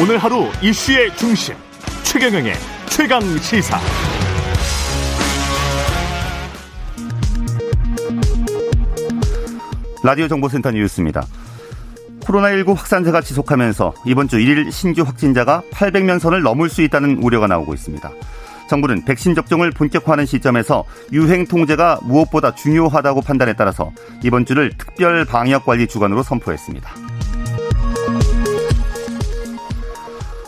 오늘 하루 이슈의 중심 최경영의 최강시사. 라디오 정보센터 뉴스입니다. 코로나19 확산세가 지속하면서 이번 주 1일 신규 확진자가 800명 선을 넘을 수 있다는 우려가 나오고 있습니다. 정부는 백신 접종을 본격화하는 시점에서 유행 통제가 무엇보다 중요하다고 판단에 따라서 이번 주를 특별 방역관리 주간으로 선포했습니다.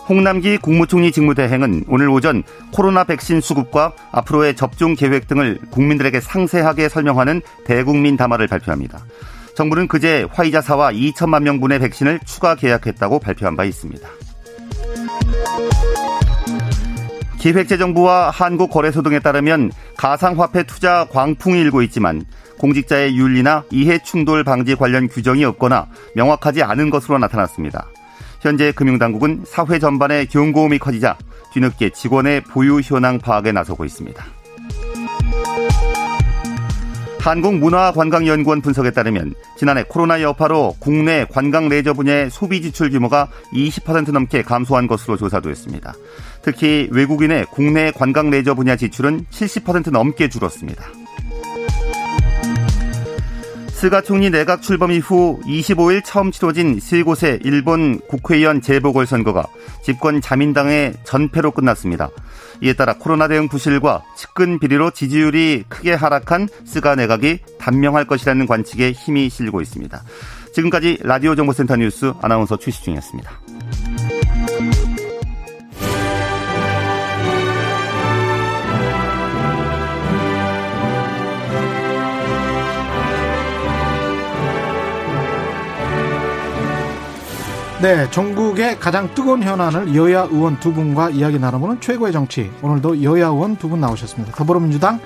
홍남기 국무총리 직무대행은 오늘 오전 코로나 백신 수급과 앞으로의 접종 계획 등을 국민들에게 상세하게 설명하는 대국민 담화를 발표합니다. 정부는 그제 화이자사와 2천만 명분의 백신을 추가 계약했다고 발표한 바 있습니다. 기획재정부와 한국거래소 등에 따르면 가상화폐 투자 광풍이 일고 있지만 공직자의 윤리나 이해충돌 방지 관련 규정이 없거나 명확하지 않은 것으로 나타났습니다. 현재 금융당국은 사회 전반의 경고음이 커지자 뒤늦게 직원의 보유 현황 파악에 나서고 있습니다. 한국문화관광연구원 분석에 따르면 지난해 코로나 여파로 국내 관광 레저 분야의 소비 지출 규모가 20% 넘게 감소한 것으로 조사됐습니다. 특히 외국인의 국내 관광 레저 분야 지출은 70% 넘게 줄었습니다. 스가 총리 내각 출범 이후 25일 처음 치러진 3곳의 일본 국회의원 재보궐선거가 집권 자민당의 전패로 끝났습니다. 이에 따라 코로나 대응 부실과 측근 비리로 지지율이 크게 하락한 스가 내각이 단명할 것이라는 관측에 힘이 실리고 있습니다. 지금까지 라디오 정보센터 뉴스 아나운서 최시중이었습니다. 네, 전국의 가장 뜨거운 현안을 여야 의원 두 분과 이야기 나눠보는 최고의 정치. 오늘도 여야 의원 두 분 나오셨습니다. 더불어민주당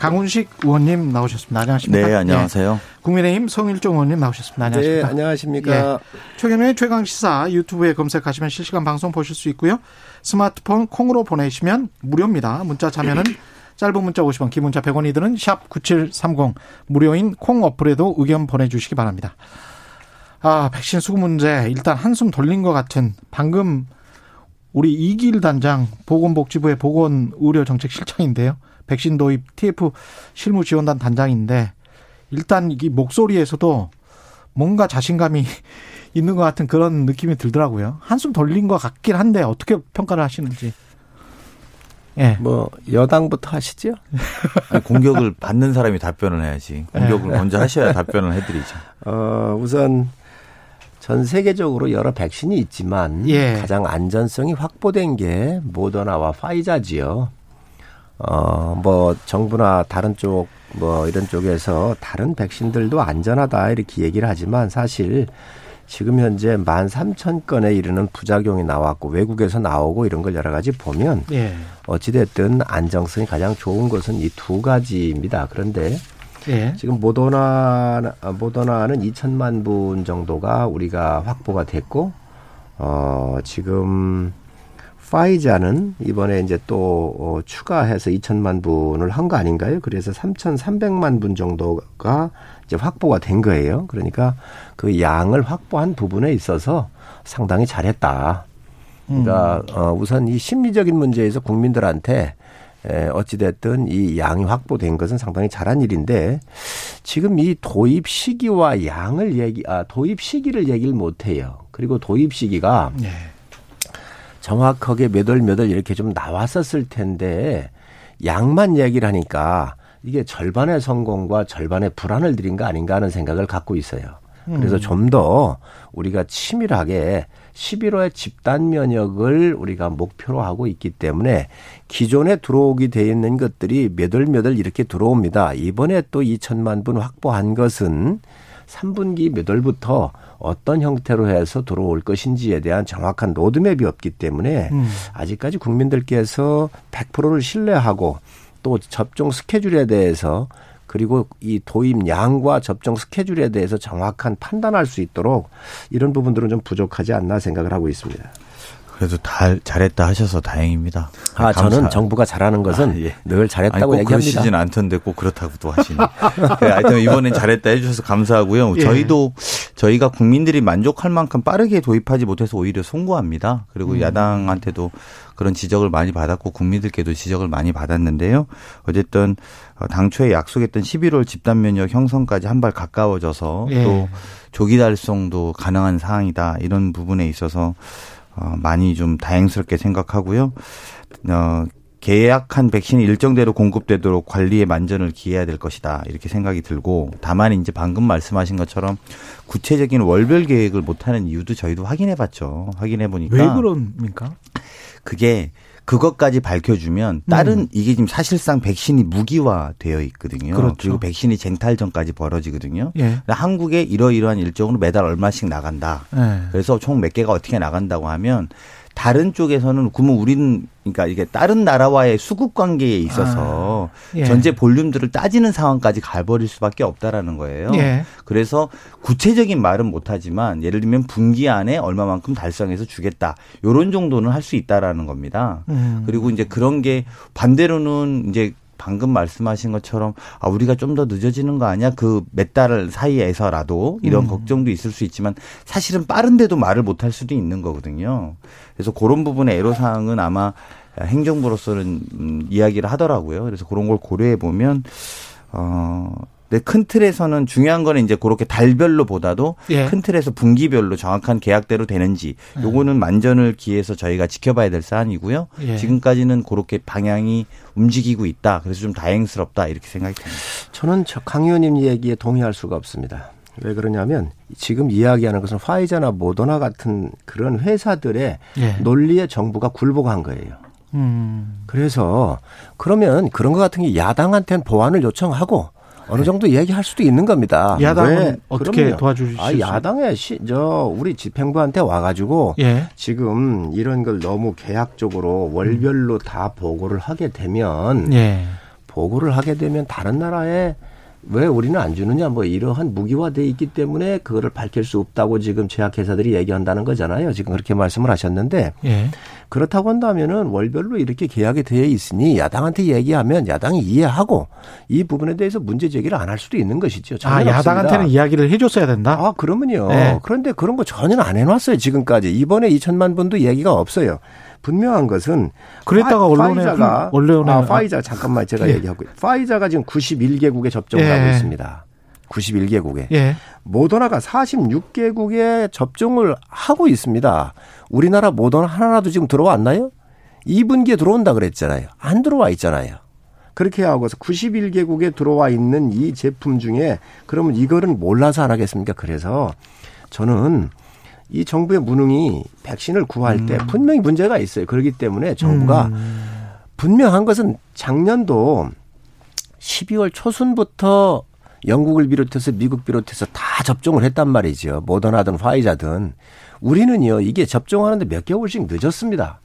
강훈식 의원님 나오셨습니다. 안녕하십니까? 네, 안녕하세요. 예, 국민의힘 성일종 의원님 나오셨습니다. 안녕하십니까? 네, 안녕하십니까? 예, 최경영의 최강시사 유튜브에 검색하시면 실시간 방송 보실 수 있고요. 스마트폰 콩으로 보내시면 무료입니다. 문자 참여는 짧은 문자 50원, 긴 문자 100원이 드는 샵 9730 무료인 콩 어플에도 의견 보내주시기 바랍니다. 아, 백신 수급 문제 일단 한숨 돌린 것 같은, 방금 우리 이길 단장 보건복지부의 보건의료정책실장인데요. 백신 도입 TF 실무지원단 단장인데 일단 이 목소리에서도 뭔가 자신감이 있는 것 같은 그런 느낌이 들더라고요. 한숨 돌린 것 같긴 한데 어떻게 평가를 하시는지. 예. 뭐 여당부터 하시죠. 아니, 공격을 받는 사람이 답변을 해야지. 공격을 먼저 하셔야 답변을 해드리죠. 우선 전 세계적으로 여러 백신이 있지만 가장 안전성이 확보된 게 모더나와 화이자지요. 뭐 정부나 다른 쪽 뭐 이런 쪽에서 다른 백신들도 안전하다 이렇게 얘기를 하지만 사실 지금 현재 13,000건에 이르는 부작용이 나왔고 외국에서 나오고 이런 걸 여러 가지 보면 어찌 됐든 안정성이 가장 좋은 것은 이 두 가지입니다. 그런데 예. 지금 모더나는 2천만 분 정도가 우리가 확보가 됐고, 지금 화이자는 이번에 이제 또 추가해서 2천만 분을 한 거 아닌가요? 그래서 3,300만 분 정도가 이제 확보가 된 거예요. 그러니까 그 양을 확보한 부분에 있어서 상당히 잘했다. 그러니까 우선 이 심리적인 문제에서 국민들한테 어찌됐든 이 양이 확보된 것은 상당히 잘한 일인데 지금 이 도입 시기와 양을 도입 시기를 얘기를 못 해요. 그리고 도입 시기가 정확하게 몇 월 이렇게 좀 나왔었을 텐데 양만 얘기를 하니까 이게 절반의 성공과 절반의 불안을 드린 거 아닌가 하는 생각을 갖고 있어요. 그래서 좀 더 우리가 치밀하게 11월에 집단 면역을 우리가 목표로 하고 있기 때문에 기존에 들어오게 돼 있는 것들이 몇 월 이렇게 들어옵니다. 이번에 또 2천만 분 확보한 것은 3분기 몇 월부터 어떤 형태로 해서 들어올 것인지에 대한 정확한 로드맵이 없기 때문에 아직까지 국민들께서 100%를 신뢰하고 또 접종 스케줄에 대해서 그리고 이 도입 양과 접종 스케줄에 대해서 정확한 판단할 수 있도록 이런 부분들은 좀 부족하지 않나 생각을 하고 있습니다. 그래도 다 잘했다 하셔서 다행입니다. 저는 정부가 잘하는 것은 늘 잘했다고 얘기합니다. 그러시진 않던데 꼭 그렇다고도 하시네. 네, 하여튼 이번엔 잘했다 해주셔서 감사하고요. 저희도 저희가 국민들이 만족할 만큼 빠르게 도입하지 못해서 오히려 송구합니다. 그리고 야당한테도 그런 지적을 많이 받았고 국민들께도 지적을 많이 받았는데요. 어쨌든 당초에 약속했던 11월 집단 면역 형성까지 한 발 가까워져서 예. 또 조기 달성도 가능한 사항이다. 이런 부분에 있어서 많이 좀 다행스럽게 생각하고요. 계약한 백신이 일정대로 공급되도록 관리에 만전을 기해야 될 것이다. 이렇게 생각이 들고 다만 이제 방금 말씀하신 것처럼 구체적인 월별 계획을 못하는 이유도 저희도 확인해봤죠. 확인해보니까. 왜 그럽니까? 그게 그것까지 밝혀주면 다른 이게 지금 사실상 백신이 무기화되어 있거든요. 그렇죠. 그리고 백신이 쟁탈전까지 벌어지거든요. 예. 한국에 이러이러한 일정으로 매달 얼마씩 나간다. 예. 그래서 총 몇 개가 어떻게 나간다고 하면 다른 쪽에서는 그러면 우리는 그러니까 이게 다른 나라와의 수급 관계에 있어서 아, 예. 전제 볼륨들을 따지는 상황까지 가버릴 수밖에 없다라는 거예요. 예. 그래서 구체적인 말은 못하지만 예를 들면 분기 안에 얼마만큼 달성해서 주겠다. 이런 정도는 할 수 있다라는 겁니다. 그리고 이제 그런 게 반대로는 이제 방금 말씀하신 것처럼 아, 우리가 좀 더 늦어지는 거 아니야? 그 몇 달 사이에서라도 이런 걱정도 있을 수 있지만 사실은 빠른데도 말을 못할 수도 있는 거거든요. 그래서 그런 부분의 애로사항은 아마 행정부로서는 이야기를 하더라고요. 그래서 그런 걸 고려해 보면 근데 큰 틀에서는 중요한 거는 이제 그렇게 달별로 보다도 예. 큰 틀에서 분기별로 정확한 계약대로 되는지 요거는 만전을 기해서 저희가 지켜봐야 될 사안이고요. 예. 지금까지는 그렇게 방향이 움직이고 있다. 그래서 좀 다행스럽다 이렇게 생각이 듭니다. 저는 강 의원님 얘기에 동의할 수가 없습니다. 왜 그러냐면 지금 이야기하는 것은 화이자나 모더나 같은 그런 회사들의 예. 논리에 정부가 굴복한 거예요. 그래서 그러면 그런 것 같은 게 야당한테는 보완을 요청하고 어느 정도 얘기할 수도 있는 겁니다. 야당은 왜? 어떻게 도와주실지. 아, 야당에 우리 집행부한테 와가지고 예. 지금 이런 걸 너무 계약적으로 월별로 다 보고를 하게 되면 예. 보고를 하게 되면 다른 나라에 왜 우리는 안 주느냐 뭐 이러한 무기화되어 있기 때문에 그거를 밝힐 수 없다고 지금 제약회사들이 얘기한다는 거잖아요. 지금 그렇게 말씀을 하셨는데 예. 그렇다고 한다면은 월별로 이렇게 계약이 되어 있으니 야당한테 얘기하면 야당이 이해하고 이 부분에 대해서 문제 제기를 안 할 수도 있는 것이죠. 아, 야당한테는 없습니다. 이야기를 해줬어야 된다? 아, 그러면요. 네. 그런데 그런 거 전혀 안 해놨어요. 지금까지. 이번에 2천만 분도 얘기가 없어요. 분명한 것은 그랬다가 언론에 화이자 잠깐만 제가 예. 얘기하고 화이자가 지금 91개국에 접종을 예. 하고 있습니다. 91개국에 예. 모더나가 46개국에 접종을 하고 있습니다. 우리나라 모더나 하나라도 지금 들어왔나요? 2분기에 들어온다 그랬잖아요. 안 들어와 있잖아요. 그렇게 하고서 91개국에 들어와 있는 이 제품 중에 그러면 이거는 몰라서 안 하겠습니까? 그래서 저는 이 정부의 무능이 백신을 구할 때 분명히 문제가 있어요. 그렇기 때문에 정부가 분명한 것은 작년도 12월 초순부터 영국을 비롯해서 미국 비롯해서 다 접종을 했단 말이죠. 모더나든 화이자든. 우리는요. 이게 접종하는데 몇 개월씩 늦었습니다.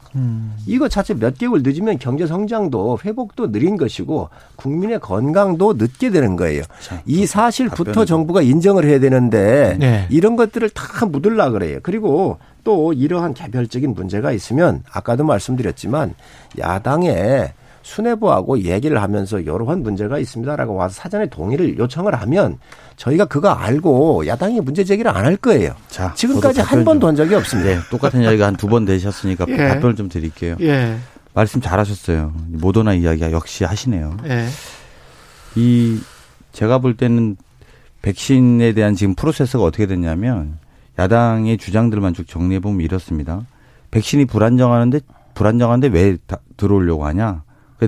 이거 자체 몇 개월 늦으면 경제 성장도 회복도 느린 것이고 국민의 건강도 늦게 되는 거예요. 자, 이 사실부터 정부가 인정을 해야 되는데 네. 이런 것들을 다 묻으려고 그래요. 그리고 또 이러한 개별적인 문제가 있으면 아까도 말씀드렸지만 야당에 수뇌부하고 얘기를 하면서 여러한 문제가 있습니다라고 와서 사전에 동의를 요청을 하면 저희가 그거 알고 야당이 문제 제기를 안 할 거예요. 자, 지금까지 한 번도 한 적이 없습니다. 네, 똑같은 이야기가 한 두 번 되셨으니까 예. 답변을 좀 드릴게요. 예. 말씀 잘하셨어요. 모더나 이야기가 역시 하시네요. 예. 제가 볼 때는 백신에 대한 지금 프로세스가 어떻게 됐냐면 야당의 주장들만 쭉 정리해보면 이렇습니다. 백신이 불안정한데 왜 들어오려고 하냐.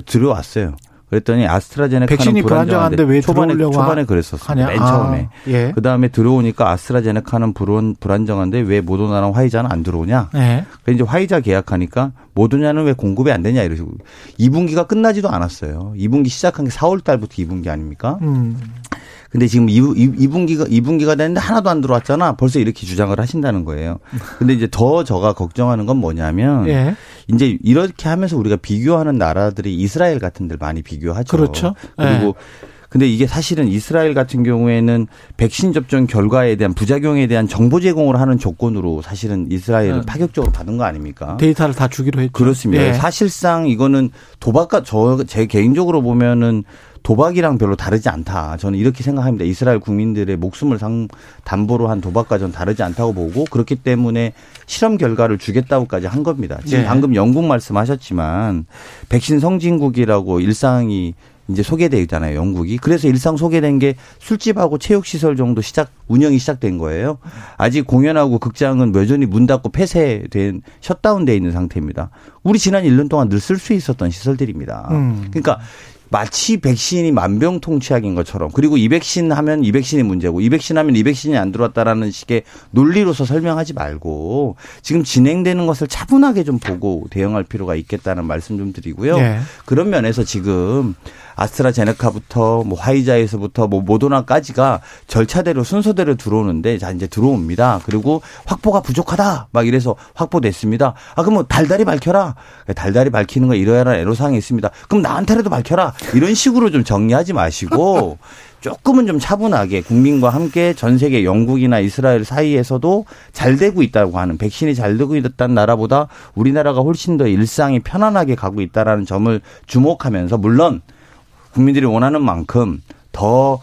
들어왔어요. 그랬더니 아스트라제네카는 백신이 불안정한데 왜 초반에 그랬었어요. 맨 처음에. 예. 그다음에 들어오니까 아스트라제네카는 불안정한데 왜 모더나랑 화이자는 안 들어오냐. 예. 그래서 이제 화이자 계약하니까 모더나는 왜 공급이 안 되냐 이러시고 2분기가 끝나지도 않았어요. 2분기 시작한 게 4월 달부터 2분기 아닙니까? 근데 지금 2분기가 됐는데 하나도 안 들어왔잖아. 벌써 이렇게 주장을 하신다는 거예요. 근데 이제 더 제가 걱정하는 건 뭐냐면 예. 이제 이렇게 하면서 우리가 비교하는 나라들이 이스라엘 같은 데를 많이 비교하죠. 그렇죠. 그리고 예. 근데 이게 사실은 이스라엘 같은 경우에는 백신 접종 결과에 대한 부작용에 대한 정보 제공을 하는 조건으로 사실은 이스라엘을 파격적으로 받은 거 아닙니까? 데이터를 다 주기로 했죠. 그렇습니다. 예. 사실상 이거는 제 개인적으로 보면은 도박이랑 별로 다르지 않다. 저는 이렇게 생각합니다. 이스라엘 국민들의 목숨을 담보로 한 도박과 전 다르지 않다고 보고, 그렇기 때문에 실험 결과를 주겠다고까지 한 겁니다. 지금 네. 방금 영국 말씀하셨지만 백신 선진국이라고 일상이 이제 소개되어 있잖아요, 영국이. 그래서 일상 소개된 게 술집하고 체육시설 정도 운영이 시작된 거예요. 아직 공연하고 극장은 여전히 문 닫고 폐쇄된, 셧다운되어 있는 상태입니다. 우리 지난 1년 동안 늘 쓸 수 있었던 시설들입니다. 그러니까 마치 백신이 만병통치약인 것처럼, 그리고 이 백신 하면 이 백신이 문제고 이 백신 하면 이 백신이 안 들어왔다라는 식의 논리로서 설명하지 말고 지금 진행되는 것을 차분하게 좀 보고 대응할 필요가 있겠다는 말씀 좀 드리고요. 네. 그런 면에서 지금 아스트라제네카부터 뭐 화이자에서부터 뭐 모더나까지가 절차대로 순서대로 들어오는데, 자 이제 들어옵니다. 그리고 확보가 부족하다 막 이래서 확보됐습니다. 아 그럼 뭐 달달이 밝혀라. 달달이 밝히는 거 이러한 애로사항이 있습니다. 그럼 나한테라도 밝혀라. 이런 식으로 좀 정리하지 마시고 조금은 좀 차분하게 국민과 함께 전 세계 영국이나 이스라엘 사이에서도 잘 되고 있다고 하는, 백신이 잘 되고 있다는 나라보다 우리나라가 훨씬 더 일상이 편안하게 가고 있다는 점을 주목하면서, 물론 국민들이 원하는 만큼 더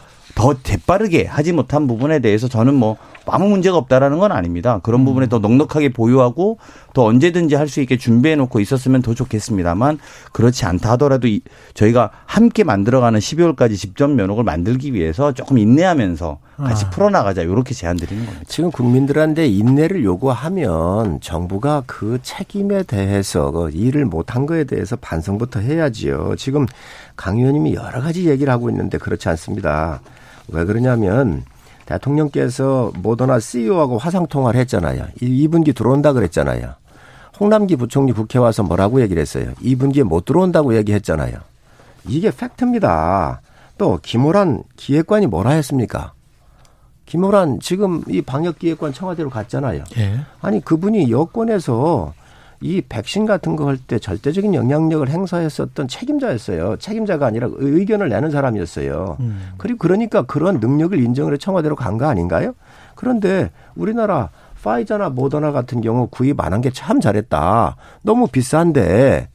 재빠르게 하지 못한 부분에 대해서 저는 뭐 아무 문제가 없다라는 건 아닙니다. 그런 부분에 더 넉넉하게 보유하고 더 언제든지 할 수 있게 준비해놓고 있었으면 더 좋겠습니다만, 그렇지 않다 하더라도 저희가 함께 만들어가는 12월까지 집접 면옥을 만들기 위해서 조금 인내하면서 같이 풀어나가자, 이렇게 제안 드리는 겁니다. 지금 국민들한테 인내를 요구하면 정부가 그 책임에 대해서, 그 일을 못한 거에 대해서 반성부터 해야지요. 지금 강 의원님이 여러 가지 얘기를 하고 있는데 그렇지 않습니다. 왜 그러냐면 대통령께서 모더나 CEO하고 화상통화를 했잖아요. 2분기 들어온다 그랬잖아요. 홍남기 부총리 국회 와서 뭐라고 얘기를 했어요. 2분기에 못 들어온다고 얘기했잖아요. 이게 팩트입니다. 또 김호란 기획관이 뭐라 했습니까? 김호란 지금 이 방역기획관 청와대로 갔잖아요. 예. 아니 그분이 여권에서 이 백신 같은 거 할 때 절대적인 영향력을 행사했었던 책임자였어요. 책임자가 아니라 의견을 내는 사람이었어요. 그리고 그러니까 그런 능력을 인정을 해 청와대로 간 거 아닌가요? 그런데 우리나라 화이자나 모더나 같은 경우 구입 안 한 게 참 잘했다. 너무 비싼데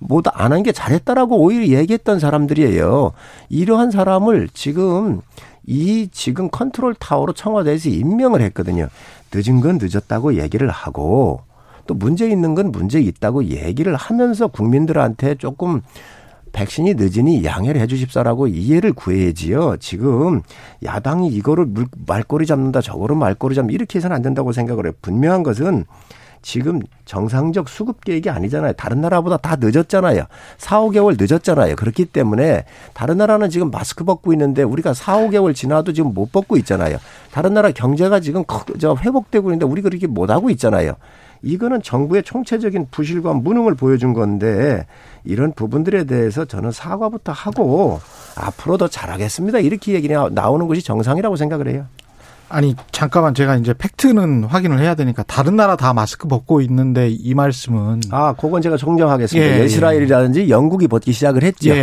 못 안 한 게 잘했다라고 오히려 얘기했던 사람들이에요. 이러한 사람을 지금 컨트롤 타워로 청와대에서 임명을 했거든요. 늦은 건 늦었다고 얘기를 하고, 또 문제 있는 건 문제 있다고 얘기를 하면서 국민들한테 조금 백신이 늦으니 양해를 해 주십사라고 이해를 구해야지요. 지금 야당이 이거를 말꼬리 잡는다, 저거를 말꼬리 잡는다, 이렇게 해서는 안 된다고 생각을 해요. 분명한 것은 지금 정상적 수급 계획이 아니잖아요. 다른 나라보다 다 늦었잖아요. 4, 5개월 늦었잖아요. 그렇기 때문에 다른 나라는 지금 마스크 벗고 있는데 우리가 4, 5개월 지나도 지금 못 벗고 있잖아요. 다른 나라 경제가 지금 회복되고 있는데 우리 그렇게 못하고 있잖아요. 이거는 정부의 총체적인 부실과 무능을 보여준 건데, 이런 부분들에 대해서 저는 사과부터 하고 앞으로 더 잘하겠습니다, 이렇게 얘기가 나오는 것이 정상이라고 생각을 해요. 아니 잠깐만, 제가 이제 팩트는 확인을 해야 되니까, 다른 나라 다 마스크 벗고 있는데 이 말씀은, 그건 제가 정정하겠습니다. 예, 이스라엘이라든지 영국이 벗기 시작을 했죠.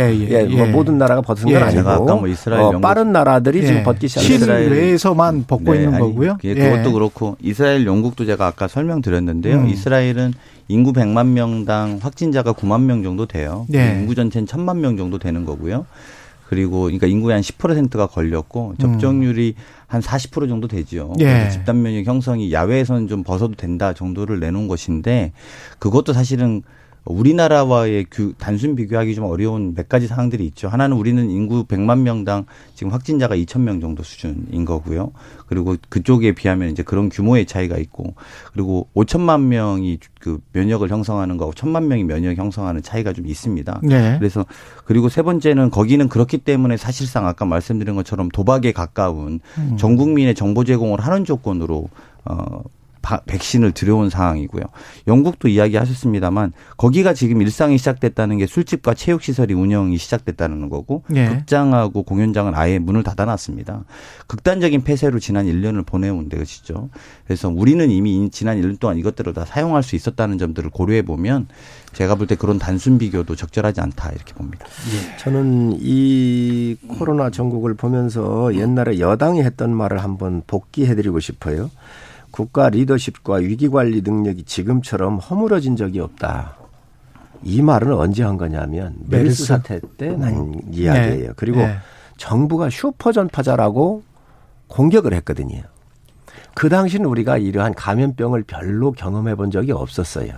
뭐 모든 나라가 벗은 건 아니고, 제가 아까 뭐 이스라엘, 영국 빠른 나라들이 지금 벗기 시작했어요. 실내에서만 벗고 있는 거고요. 그것도 그렇고 이스라엘, 영국도 제가 아까 설명드렸는데요. 이스라엘은 인구 100만 명당 확진자가 9만 명 정도 돼요. 인구 전체는 1000만 명 정도 되는 거고요. 그리고 그러니까 인구의 한 10%가 걸렸고, 접종률이 한 40% 정도 되죠. 그래서 집단 면역 형성이 야외에서는 좀 벗어도 된다 정도를 내놓은 것인데, 그것도 사실은 우리나라와의 단순 비교하기 좀 어려운 몇 가지 사항들이 있죠. 하나는 우리는 인구 100만 명당 지금 확진자가 2,000명 정도 수준인 거고요. 그리고 그쪽에 비하면 이제 그런 규모의 차이가 있고, 그리고 5천만 명이 그 면역을 형성하는 거하고 1,000만 명이 면역 형성하는 차이가 좀 있습니다. 네. 그래서 그리고 세 번째는 거기는 그렇기 때문에 사실상 아까 말씀드린 것처럼 도박에 가까운 전 국민의 정보 제공을 하는 조건으로 백신을 들여온 상황이고요. 영국도 이야기하셨습니다만, 거기가 지금 일상이 시작됐다는 게 술집과 체육시설이 운영이 시작됐다는 거고, 극장하고 공연장은 아예 문을 닫아놨습니다. 극단적인 폐쇄로 지난 1년을 보내온 것이죠. 그래서 우리는 이미 지난 1년 동안 이것들을 다 사용할 수 있었다는 점들을 고려해보면, 제가 볼 때 그런 단순 비교도 적절하지 않다, 이렇게 봅니다. 예. 저는 이 코로나 전국을 보면서 옛날에 여당이 했던 말을 한번 복기해드리고 싶어요. 국가 리더십과 위기관리 능력이 지금처럼 허물어진 적이 없다. 이 말은 언제 한 거냐면 메르스 사태 때 난 이야기예요. 네. 그리고 네. 정부가 슈퍼전파자라고 공격을 했거든요. 그 당시는 우리가 이러한 감염병을 별로 경험해 본 적이 없었어요.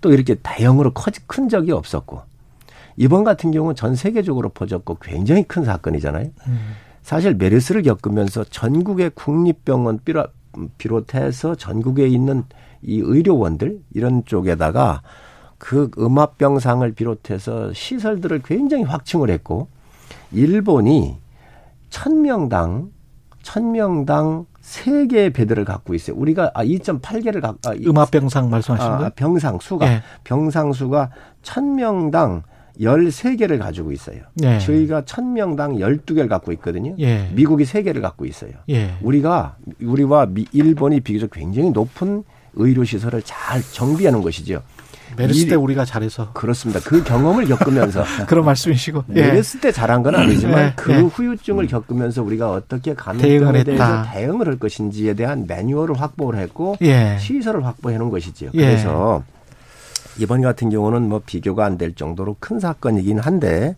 또 이렇게 대형으로 큰 적이 없었고 이번 같은 경우는 전 세계적으로 퍼졌고 굉장히 큰 사건이잖아요. 사실 메르스를 겪으면서 전국의 국립병원 비롯해서 전국에 있는 이 의료원들 이런 쪽에다가 그 음압병상을 비롯해서 시설들을 굉장히 확충을 했고 일본이 1000명당 3개의 베드를 갖고 있어요. 우리가 2.8개를 갖고 음압병상 말씀하시는 거예요? 병상 수가 1000명당 13개를 가지고 있어요. 예. 저희가 1000명당 12개를 갖고 있거든요. 예. 미국이 3개를 갖고 있어요. 예. 일본이 비교적 굉장히 높은 의료시설을 잘 정비하는 것이죠. 메르스 때 우리가 잘해서. 그렇습니다. 그 경험을 겪으면서. 그런 말씀이시고. 예. 메르스 때 잘한 건 아니지만 예. 그 후유증을 겪으면서 우리가 어떻게 감염병에 대해서 대응을 할 것인지에 대한 매뉴얼을 확보를 했고 예. 시설을 확보해 놓은 것이죠. 그래서 이번 같은 경우는 뭐 비교가 안 될 정도로 큰 사건이긴 한데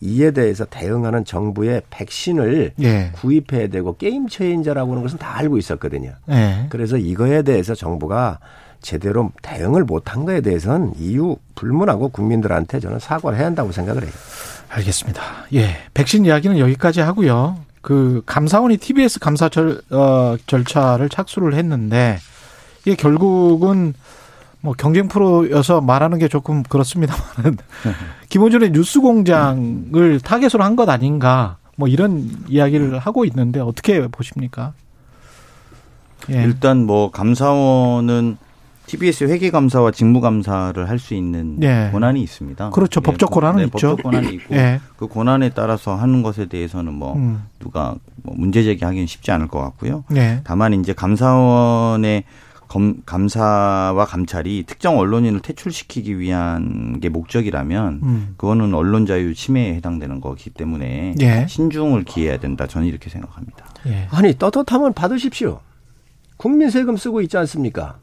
이에 대해서 대응하는 정부의 백신을 예. 구입해야 되고 게임 체인저라고 하는 것은 다 알고 있었거든요. 예. 그래서 이거에 대해서 정부가 제대로 대응을 못한 거에 대해서는 이유 불문하고 국민들한테 저는 사과를 해야 한다고 생각을 해요. 알겠습니다. 예, 백신 이야기는 여기까지 하고요. 그 감사원이 TBS 감사 절차를 착수를 했는데 이게 결국은 뭐 경쟁 프로여서 말하는 게 조금 그렇습니다만은 김호준의 뉴스공장을 타겟으로 한 것 아닌가 뭐 이런 이야기를 하고 있는데 어떻게 보십니까? 예. 일단 뭐 감사원은 TBS 회계감사와 직무감사를 할 수 있는 예. 권한이 있습니다. 그렇죠. 예. 법적 권한은 있죠. 법적 권한이 있고 예. 그 권한에 따라서 하는 것에 대해서는 뭐 누가 뭐 문제 제기하기는 쉽지 않을 것 같고요. 예. 다만 이제 감사원의 감사와 감찰이 특정 언론인을 퇴출시키기 위한 게 목적이라면 그거는 언론 자유 침해에 해당되는 거기 때문에 예. 신중을 기해야 된다. 저는 이렇게 생각합니다. 예. 아니 떳떳함은 받으십시오. 국민 세금 쓰고 있지 않습니까?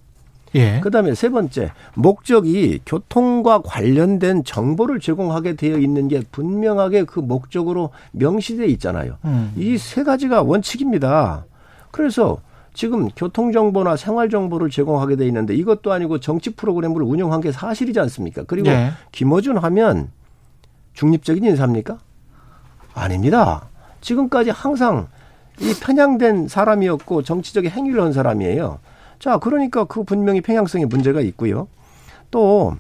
예. 그다음에 세 번째 목적이 교통과 관련된 정보를 제공하게 되어 있는 게 분명하게 그 목적으로 명시되어 있잖아요. 이 세 가지가 원칙입니다. 그래서 지금 교통정보나 생활정보를 제공하게 돼 있는데 이것도 아니고 정치 프로그램을 운영한 게 사실이지 않습니까? 그리고 네. 김어준 하면 중립적인 인사입니까? 아닙니다. 지금까지 항상 이 편향된 사람이었고 정치적인 행위를 한 사람이에요. 자, 그러니까 그 분명히 편향성에 문제가 있고요. 또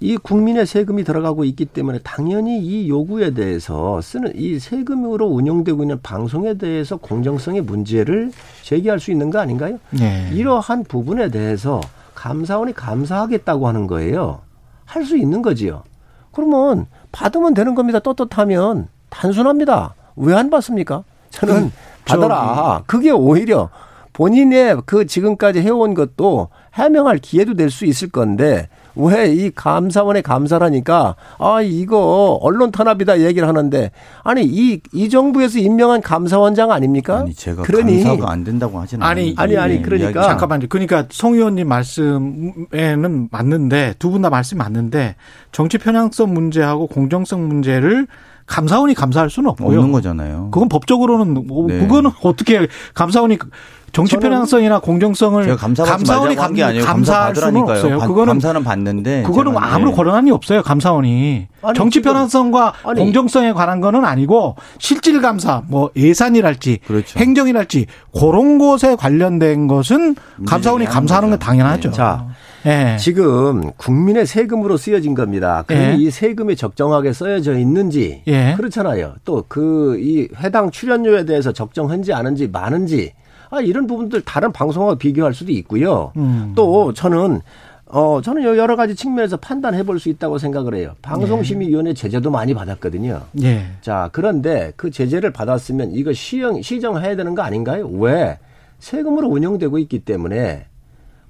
이 국민의 세금이 들어가고 있기 때문에 당연히 이 요구에 대해서 쓰는 이 세금으로 운영되고 있는 방송에 대해서 공정성의 문제를 제기할 수 있는 거 아닌가요? 네. 이러한 부분에 대해서 감사원이 감사하겠다고 하는 거예요. 할 수 있는 거지요. 그러면 받으면 되는 겁니다. 떳떳하면 단순합니다. 왜 안 받습니까? 저는 받아라. 그게 오히려 본인의 그 지금까지 해온 것도 해명할 기회도 될 수 있을 건데 왜 이 감사원의 감사라니까 아 이거 언론 탄압이다 얘기를 하는데 아니 이 정부에서 임명한 감사원장 아닙니까? 아니 제가 감사가 안 된다고 하진 않아요. 아니 그러니까 잠깐만요. 그러니까 송 의원님 말씀에는 맞는데 두 분 다 말씀 맞는데 정치 편향성 문제하고 공정성 문제를 감사원이 감사할 수는 없고요. 없는 거잖아요. 그건 법적으로는 네. 그거는 어떻게 감사원이 정치 편향성이나 공정성을 감사원이 감사할 수는 없어요. 그거는 감사는 받는데 그거는 아무런 권한이 없어요. 감사원이 아니, 정치 편향성과 공정성에 관한 거는 아니고 실질 감사 뭐 예산이랄지 그렇죠. 행정이랄지 그런 것에 관련된 것은 감사원이 감사하는 건 당연하죠. 네. 자. 예. 지금 국민의 세금으로 쓰여진 겁니다. 그런데 예. 이 세금이 적정하게 써여져 있는지 예. 그렇잖아요. 또 이 해당 출연료에 대해서 적정한지 아닌지 많은지 이런 부분들 다른 방송하고 비교할 수도 있고요. 또 저는 여러 가지 측면에서 판단해 볼 수 있다고 생각을 해요. 방송심의위원회 제재도 많이 받았거든요. 예. 자, 그런데 그 제재를 받았으면 이거 시정해야 되는 거 아닌가요? 왜? 세금으로 운영되고 있기 때문에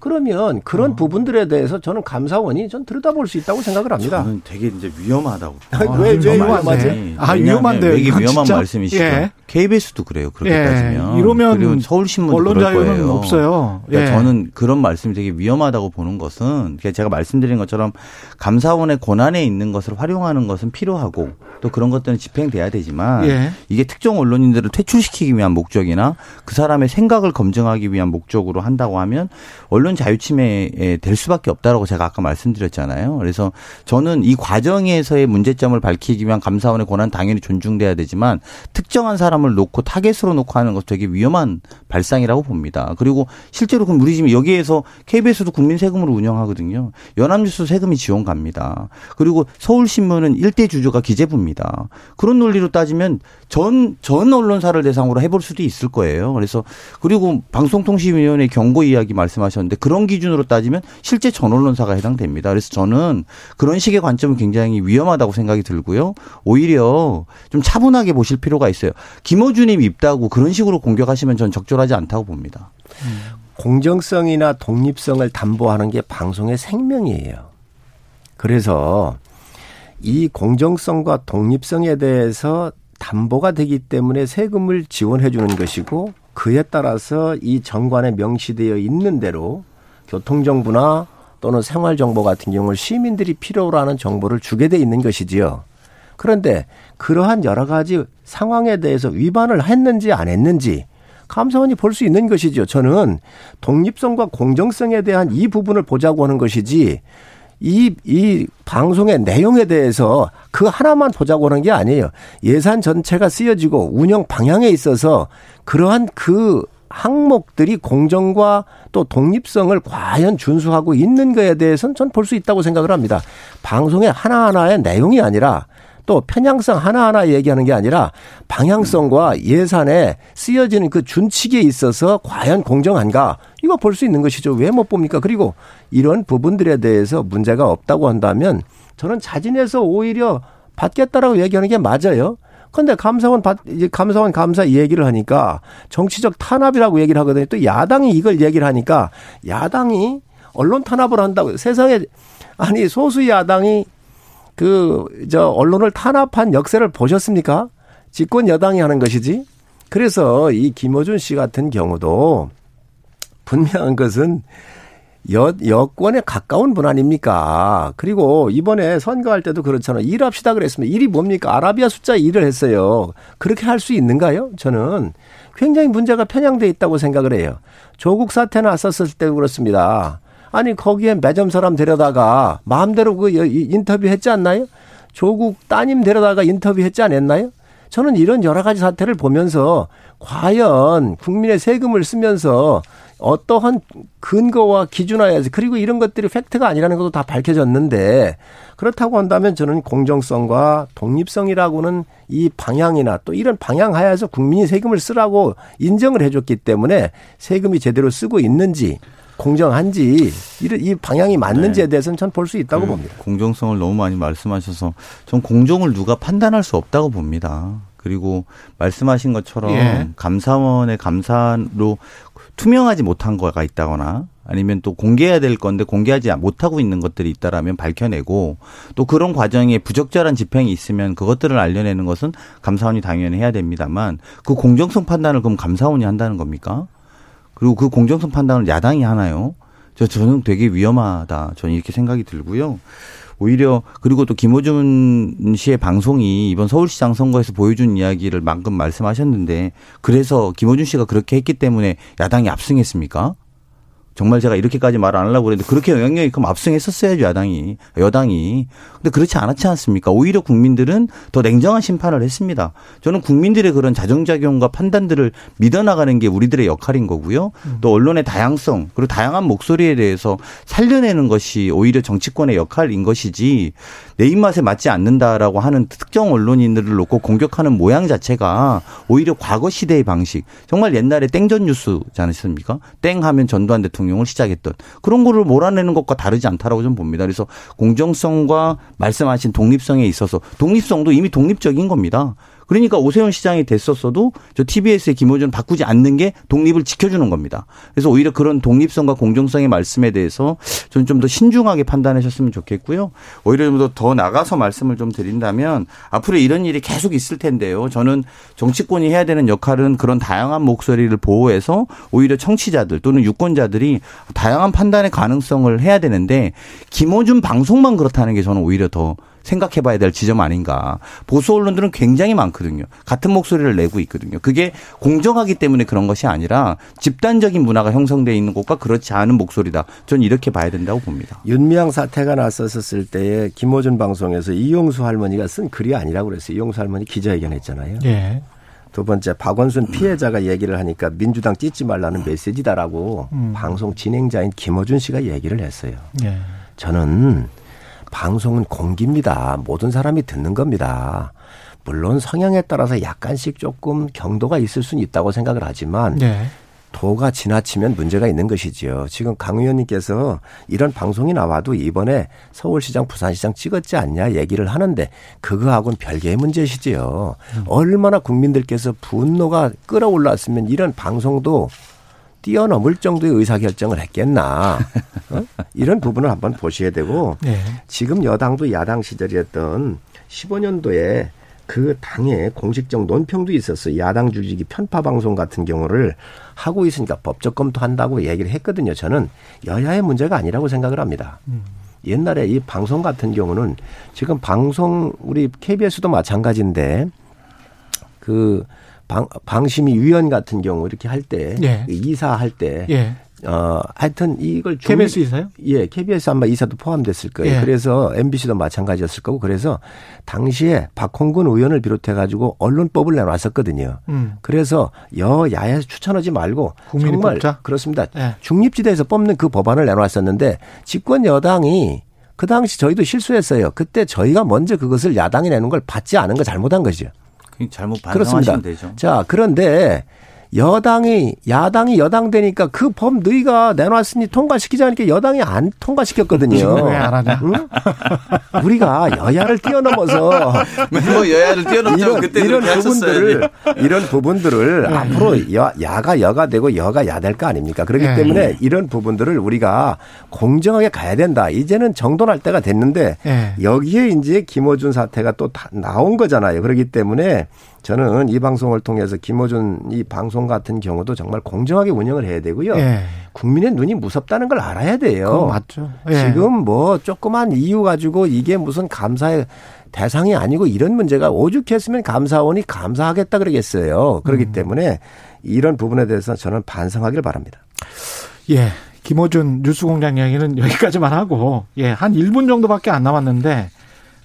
그러면 그런 부분들에 대해서 저는 감사원이 전 들여다볼 수 있다고 생각을 합니다. 저는 되게 이제 위험하다고. 왜 위험하지? 아, 위험한데. 이게 위험한 말씀이시죠. 예. KBS도 그래요. 그렇게 따지면. 이러면 그리고 서울신문도 그럴 거예요. 언론 자유는 없어요. 그러니까 예. 저는 그런 말씀이 되게 위험하다고 보는 것은 제가 말씀드린 것처럼 감사원의 권한에 있는 것을 활용하는 것은 필요하고 또 그런 것들은 집행돼야 되지만 예. 이게 특정 언론인들을 퇴출시키기 위한 목적이나 그 사람의 생각을 검증하기 위한 목적으로 한다고 하면 언론 자유침해에 될 수밖에 없다라고 제가 아까 말씀드렸잖아요. 그래서 저는 이 과정에서의 문제점을 밝히기 위한 감사원의 권한 당연히 존중돼야 되지만 특정한 사람을 놓고 타겟으로 놓고 하는 것도 되게 위험한 발상이라고 봅니다. 그리고 실제로 그럼 우리 지금 여기에서 KBS도 국민 세금으로 운영하거든요. 연합뉴스 세금이 지원 갑니다. 그리고 서울신문은 1대 주주가 기재부입니다. 그런 논리로 따지면 전 언론사를 대상으로 해볼 수도 있을 거예요. 그래서 그리고 방송통신위원회 경고 이야기 말씀하셨는데 그런 기준으로 따지면 실제 전 언론사가 해당됩니다. 그래서 저는 그런 식의 관점은 굉장히 위험하다고 생각이 들고요. 오히려 좀 차분하게 보실 필요가 있어요. 김어준님 입다고 그런 식으로 공격하시면 전 적절하지 않다고 봅니다. 공정성이나 독립성을 담보하는 게 방송의 생명이에요. 그래서 이 공정성과 독립성에 대해서 담보가 되기 때문에 세금을 지원해 주는 것이고 그에 따라서 이 정관에 명시되어 있는 대로 교통정보나 또는 생활정보 같은 경우는 시민들이 필요로 하는 정보를 주게 돼 있는 것이지요. 그런데 그러한 여러 가지 상황에 대해서 위반을 했는지 안 했는지 감사원이 볼 수 있는 것이지요. 저는 독립성과 공정성에 대한 이 부분을 보자고 하는 것이지 이 방송의 내용에 대해서 그 하나만 보자고 하는 게 아니에요. 예산 전체가 쓰여지고 운영 방향에 있어서 그러한 그 항목들이 공정과 또 독립성을 과연 준수하고 있는가에 대해서는 전 볼 수 있다고 생각을 합니다. 방송의 하나하나의 내용이 아니라 또 편향성 하나하나 얘기하는 게 아니라 방향성과 예산에 쓰여지는 그 준칙에 있어서 과연 공정한가 이거 볼 수 있는 것이죠. 왜 못 봅니까? 그리고 이런 부분들에 대해서 문제가 없다고 한다면 저는 자진해서 오히려 받겠다라고 얘기하는 게 맞아요. 그런데 감사원 감사 이 얘기를 하니까 정치적 탄압이라고 얘기를 하거든요. 또 야당이 이걸 얘기를 하니까 야당이 언론 탄압을 한다고요. 세상에 아니 소수 야당이 언론을 탄압한 역사를 보셨습니까? 집권 여당이 하는 것이지. 그래서 이 김어준 씨 같은 경우도 분명한 것은 여권에 가까운 분 아닙니까? 그리고 이번에 선거할 때도 그렇잖아요. 일합시다 그랬습니다. 일이 뭡니까? 아라비아 숫자 1을 했어요. 그렇게 할 수 있는가요? 저는 굉장히 문제가 편향돼 있다고 생각을 해요. 조국 사태 났었을 때도 그렇습니다. 아니 거기에 매점 사람 데려다가 마음대로 그 인터뷰했지 않나요? 조국 따님 데려다가 인터뷰했지 않았나요? 저는 이런 여러 가지 사태를 보면서 과연 국민의 세금을 쓰면서 어떠한 근거와 기준하에서 그리고 이런 것들이 팩트가 아니라는 것도 다 밝혀졌는데 그렇다고 한다면 저는 공정성과 독립성이라고는 이 방향이나 또 이런 방향 하에서 국민이 세금을 쓰라고 인정을 해줬기 때문에 세금이 제대로 쓰고 있는지 공정한지 이 방향이 맞는지에 대해서는 전 볼 수 있다고 봅니다. 공정성을 너무 많이 말씀하셔서 전 공정을 누가 판단할 수 없다고 봅니다. 그리고 말씀하신 것처럼 감사원의 감사로 투명하지 못한 거가 있다거나 아니면 또 공개해야 될 건데 공개하지 못하고 있는 것들이 있다라면 밝혀내고 또 그런 과정에 부적절한 집행이 있으면 그것들을 알려내는 것은 감사원이 당연히 해야 됩니다만 그 공정성 판단을 그럼 감사원이 한다는 겁니까? 그리고 그 공정성 판단을 야당이 하나요? 저는 되게 위험하다. 저는 이렇게 생각이 들고요. 오히려 그리고 또 김어준 씨의 방송이 이번 서울시장 선거에서 보여준 이야기를 방금 말씀하셨는데 그래서 김어준 씨가 그렇게 했기 때문에 야당이 압승했습니까? 정말 제가 이렇게까지 말 안 하려고 그랬는데 그렇게 영향력이 그럼 압승했었어야죠 여당이. 근데 그렇지 않았지 않습니까? 오히려 국민들은 더 냉정한 심판을 했습니다. 저는 국민들의 그런 자정작용과 판단들을 믿어나가는 게 우리들의 역할인 거고요. 또 언론의 다양성 그리고 다양한 목소리에 대해서 살려내는 것이 오히려 정치권의 역할인 것이지 내 입맛에 맞지 않는다라고 하는 특정 언론인들을 놓고 공격하는 모양 자체가 오히려 과거 시대의 방식 정말 옛날에 땡전 뉴스지 않습니까? 땡 하면 전두환 대통령 을 시작했던 그런 거를 몰아내는 것과 다르지 않다라고 좀 봅니다. 그래서 공정성과 말씀하신 독립성에 있어서 독립성도 이미 독립적인 겁니다. 그러니까 오세훈 시장이 됐었어도 저 TBS의 김호준을 바꾸지 않는 게 독립을 지켜주는 겁니다. 그래서 오히려 그런 독립성과 공정성의 말씀에 대해서 저는 좀 더 신중하게 판단하셨으면 좋겠고요. 오히려 좀 더 나가서 말씀을 좀 드린다면 앞으로 이런 일이 계속 있을 텐데요. 저는 정치권이 해야 되는 역할은 그런 다양한 목소리를 보호해서 오히려 청취자들 또는 유권자들이 다양한 판단의 가능성을 해야 되는데 김호준 방송만 그렇다는 게 저는 오히려 더 생각해봐야 될 지점 아닌가. 보수 언론들은 굉장히 많거든요. 같은 목소리를 내고 있거든요. 그게 공정하기 때문에 그런 것이 아니라 집단적인 문화가 형성되어 있는 곳과 그렇지 않은 목소리다. 저는 이렇게 봐야 된다고 봅니다. 윤미향 사태가 났었을 때에 김어준 방송에서 이용수 할머니가 쓴 글이 아니라고 그랬어요. 이용수 할머니 기자회견했잖아요. 네. 두 번째 박원순 피해자가 얘기를 하니까 민주당 찢지 말라는 메시지다라고 방송 진행자인 김어준 씨가 얘기를 했어요. 네. 저는 방송은 공기입니다. 모든 사람이 듣는 겁니다. 물론 성향에 따라서 약간씩 조금 경도가 있을 수는 있다고 생각을 하지만 네. 도가 지나치면 문제가 있는 것이지요. 지금 강 의원님께서 이런 방송이 나와도 이번에 서울시장, 부산시장 찍었지 않냐 얘기를 하는데 그거하고는 별개의 문제시지요. 얼마나 국민들께서 분노가 끌어올랐으면 이런 방송도 뛰어넘을 정도의 의사결정을 했겠나. 어? 이런 부분을 한번 보셔야 되고 네. 지금 여당도 야당 시절이었던 15년도에 그 당의 공식적 논평도 있었어요. 야당 조직이 편파방송 같은 경우를 하고 있으니까 법적 검토한다고 얘기를 했거든요. 저는 여야의 문제가 아니라고 생각을 합니다. 옛날에 이 방송 같은 경우는 지금 방송 우리 KBS도 마찬가지인데 그 방심위위원 같은 경우 이렇게 할 때 예. 이사할 때 예. 하여튼 이걸 KBS 이사요? 예, KBS 아마 이사도 포함됐을 거예요. 예. 그래서 MBC도 마찬가지였을 거고 그래서 당시에 박홍근 의원을 비롯해 가지고 언론법을 내놨었거든요. 그래서 여야에서 추천하지 말고 정말 뽑자? 그렇습니다. 예. 중립지대에서 뽑는 그 법안을 내놨었는데 집권 여당이 그 당시 저희도 실수했어요. 그때 저희가 먼저 그것을 야당이 내는 걸 받지 않은 거 잘못한 거죠. 잘못 반성하시면 되죠. 자, 그런데 야당이 여당 되니까 그 법 너희가 내놨으니 통과시키자니까 여당이 안 통과시켰거든요. 왜 안 하냐? 응? 우리가 여야를 뛰어넘어서 뭐 여야를 뛰어넘자고 그때 이런 부분들을 앞으로 야가 여가 되고 여가 야 될 거 아닙니까? 그렇기 예. 때문에 이런 부분들을 우리가 공정하게 가야 된다. 이제는 정돈할 때가 됐는데 예. 여기에 이제 김어준 사태가 또 나온 거잖아요. 그렇기 때문에 저는 이 방송을 통해서 김어준 이 방송 같은 경우도 정말 공정하게 운영을 해야 되고요. 예. 국민의 눈이 무섭다는 걸 알아야 돼요. 그건 맞죠. 예. 지금 뭐 조그만 이유 가지고 이게 무슨 감사의 대상이 아니고 이런 문제가 오죽했으면 감사원이 감사하겠다 그러겠어요. 그렇기 때문에 이런 부분에 대해서 저는 반성하기를 바랍니다. 예. 김어준 뉴스공장 이야기는 여기까지만 하고 예, 한 1분 정도밖에 안 남았는데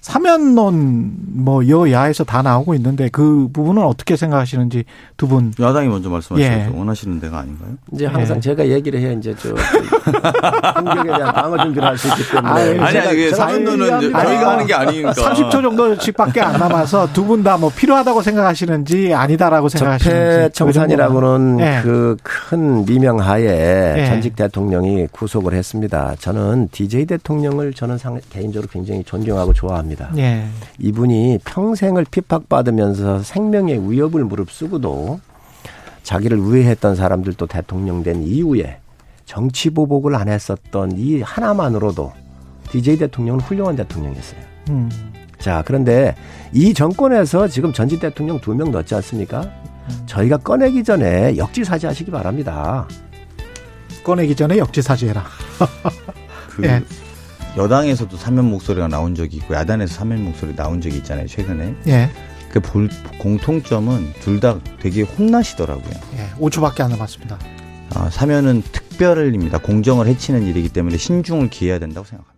사면론 뭐 여야에서 다 나오고 있는데 그 부분은 어떻게 생각하시는지 두 분. 야당이 먼저 말씀하시는 예. 원하시는 데가 아닌가요? 이제 항상 예. 제가 얘기를 해야 이제 저 공격에 대한 방어 준비를 할 수 있기 때문에. 아니 이게 사면론은 저희가 하는 게 아니니까. 30초 정도씩밖에 안 남아서 두 분 다 뭐 필요하다고 생각하시는지 아니다라고 생각하시는지. 적폐 청산이라고는 예. 그 큰 미명하에 예. 전직 대통령이 구속을 했습니다. 저는 DJ 대통령을 저는 개인적으로 굉장히 존경하고 좋아합니다. 예. 이분이 평생을 핍박받으면서 생명의 위협을 무릅쓰고도 자기를 우애했던 사람들도 대통령 된 이후에 정치 보복을 안 했었던 이 하나만으로도 DJ 대통령은 훌륭한 대통령이었어요. 자, 그런데 이 정권에서 지금 전직 대통령 2명 넣지 않습니까? 저희가 꺼내기 전에 역지사지 하시기 바랍니다. 꺼내기 전에 역지사지해라. 예. 여당에서도 사면 목소리가 나온 적이 있고 야당에서 사면 목소리 나온 적이 있잖아요. 최근에. 예. 그 공통점은 둘 다 되게 혼나시더라고요. 예. 5초밖에 안 남았습니다. 사면은 특별입니다. 공정을 해치는 일이기 때문에 신중을 기해야 된다고 생각합니다.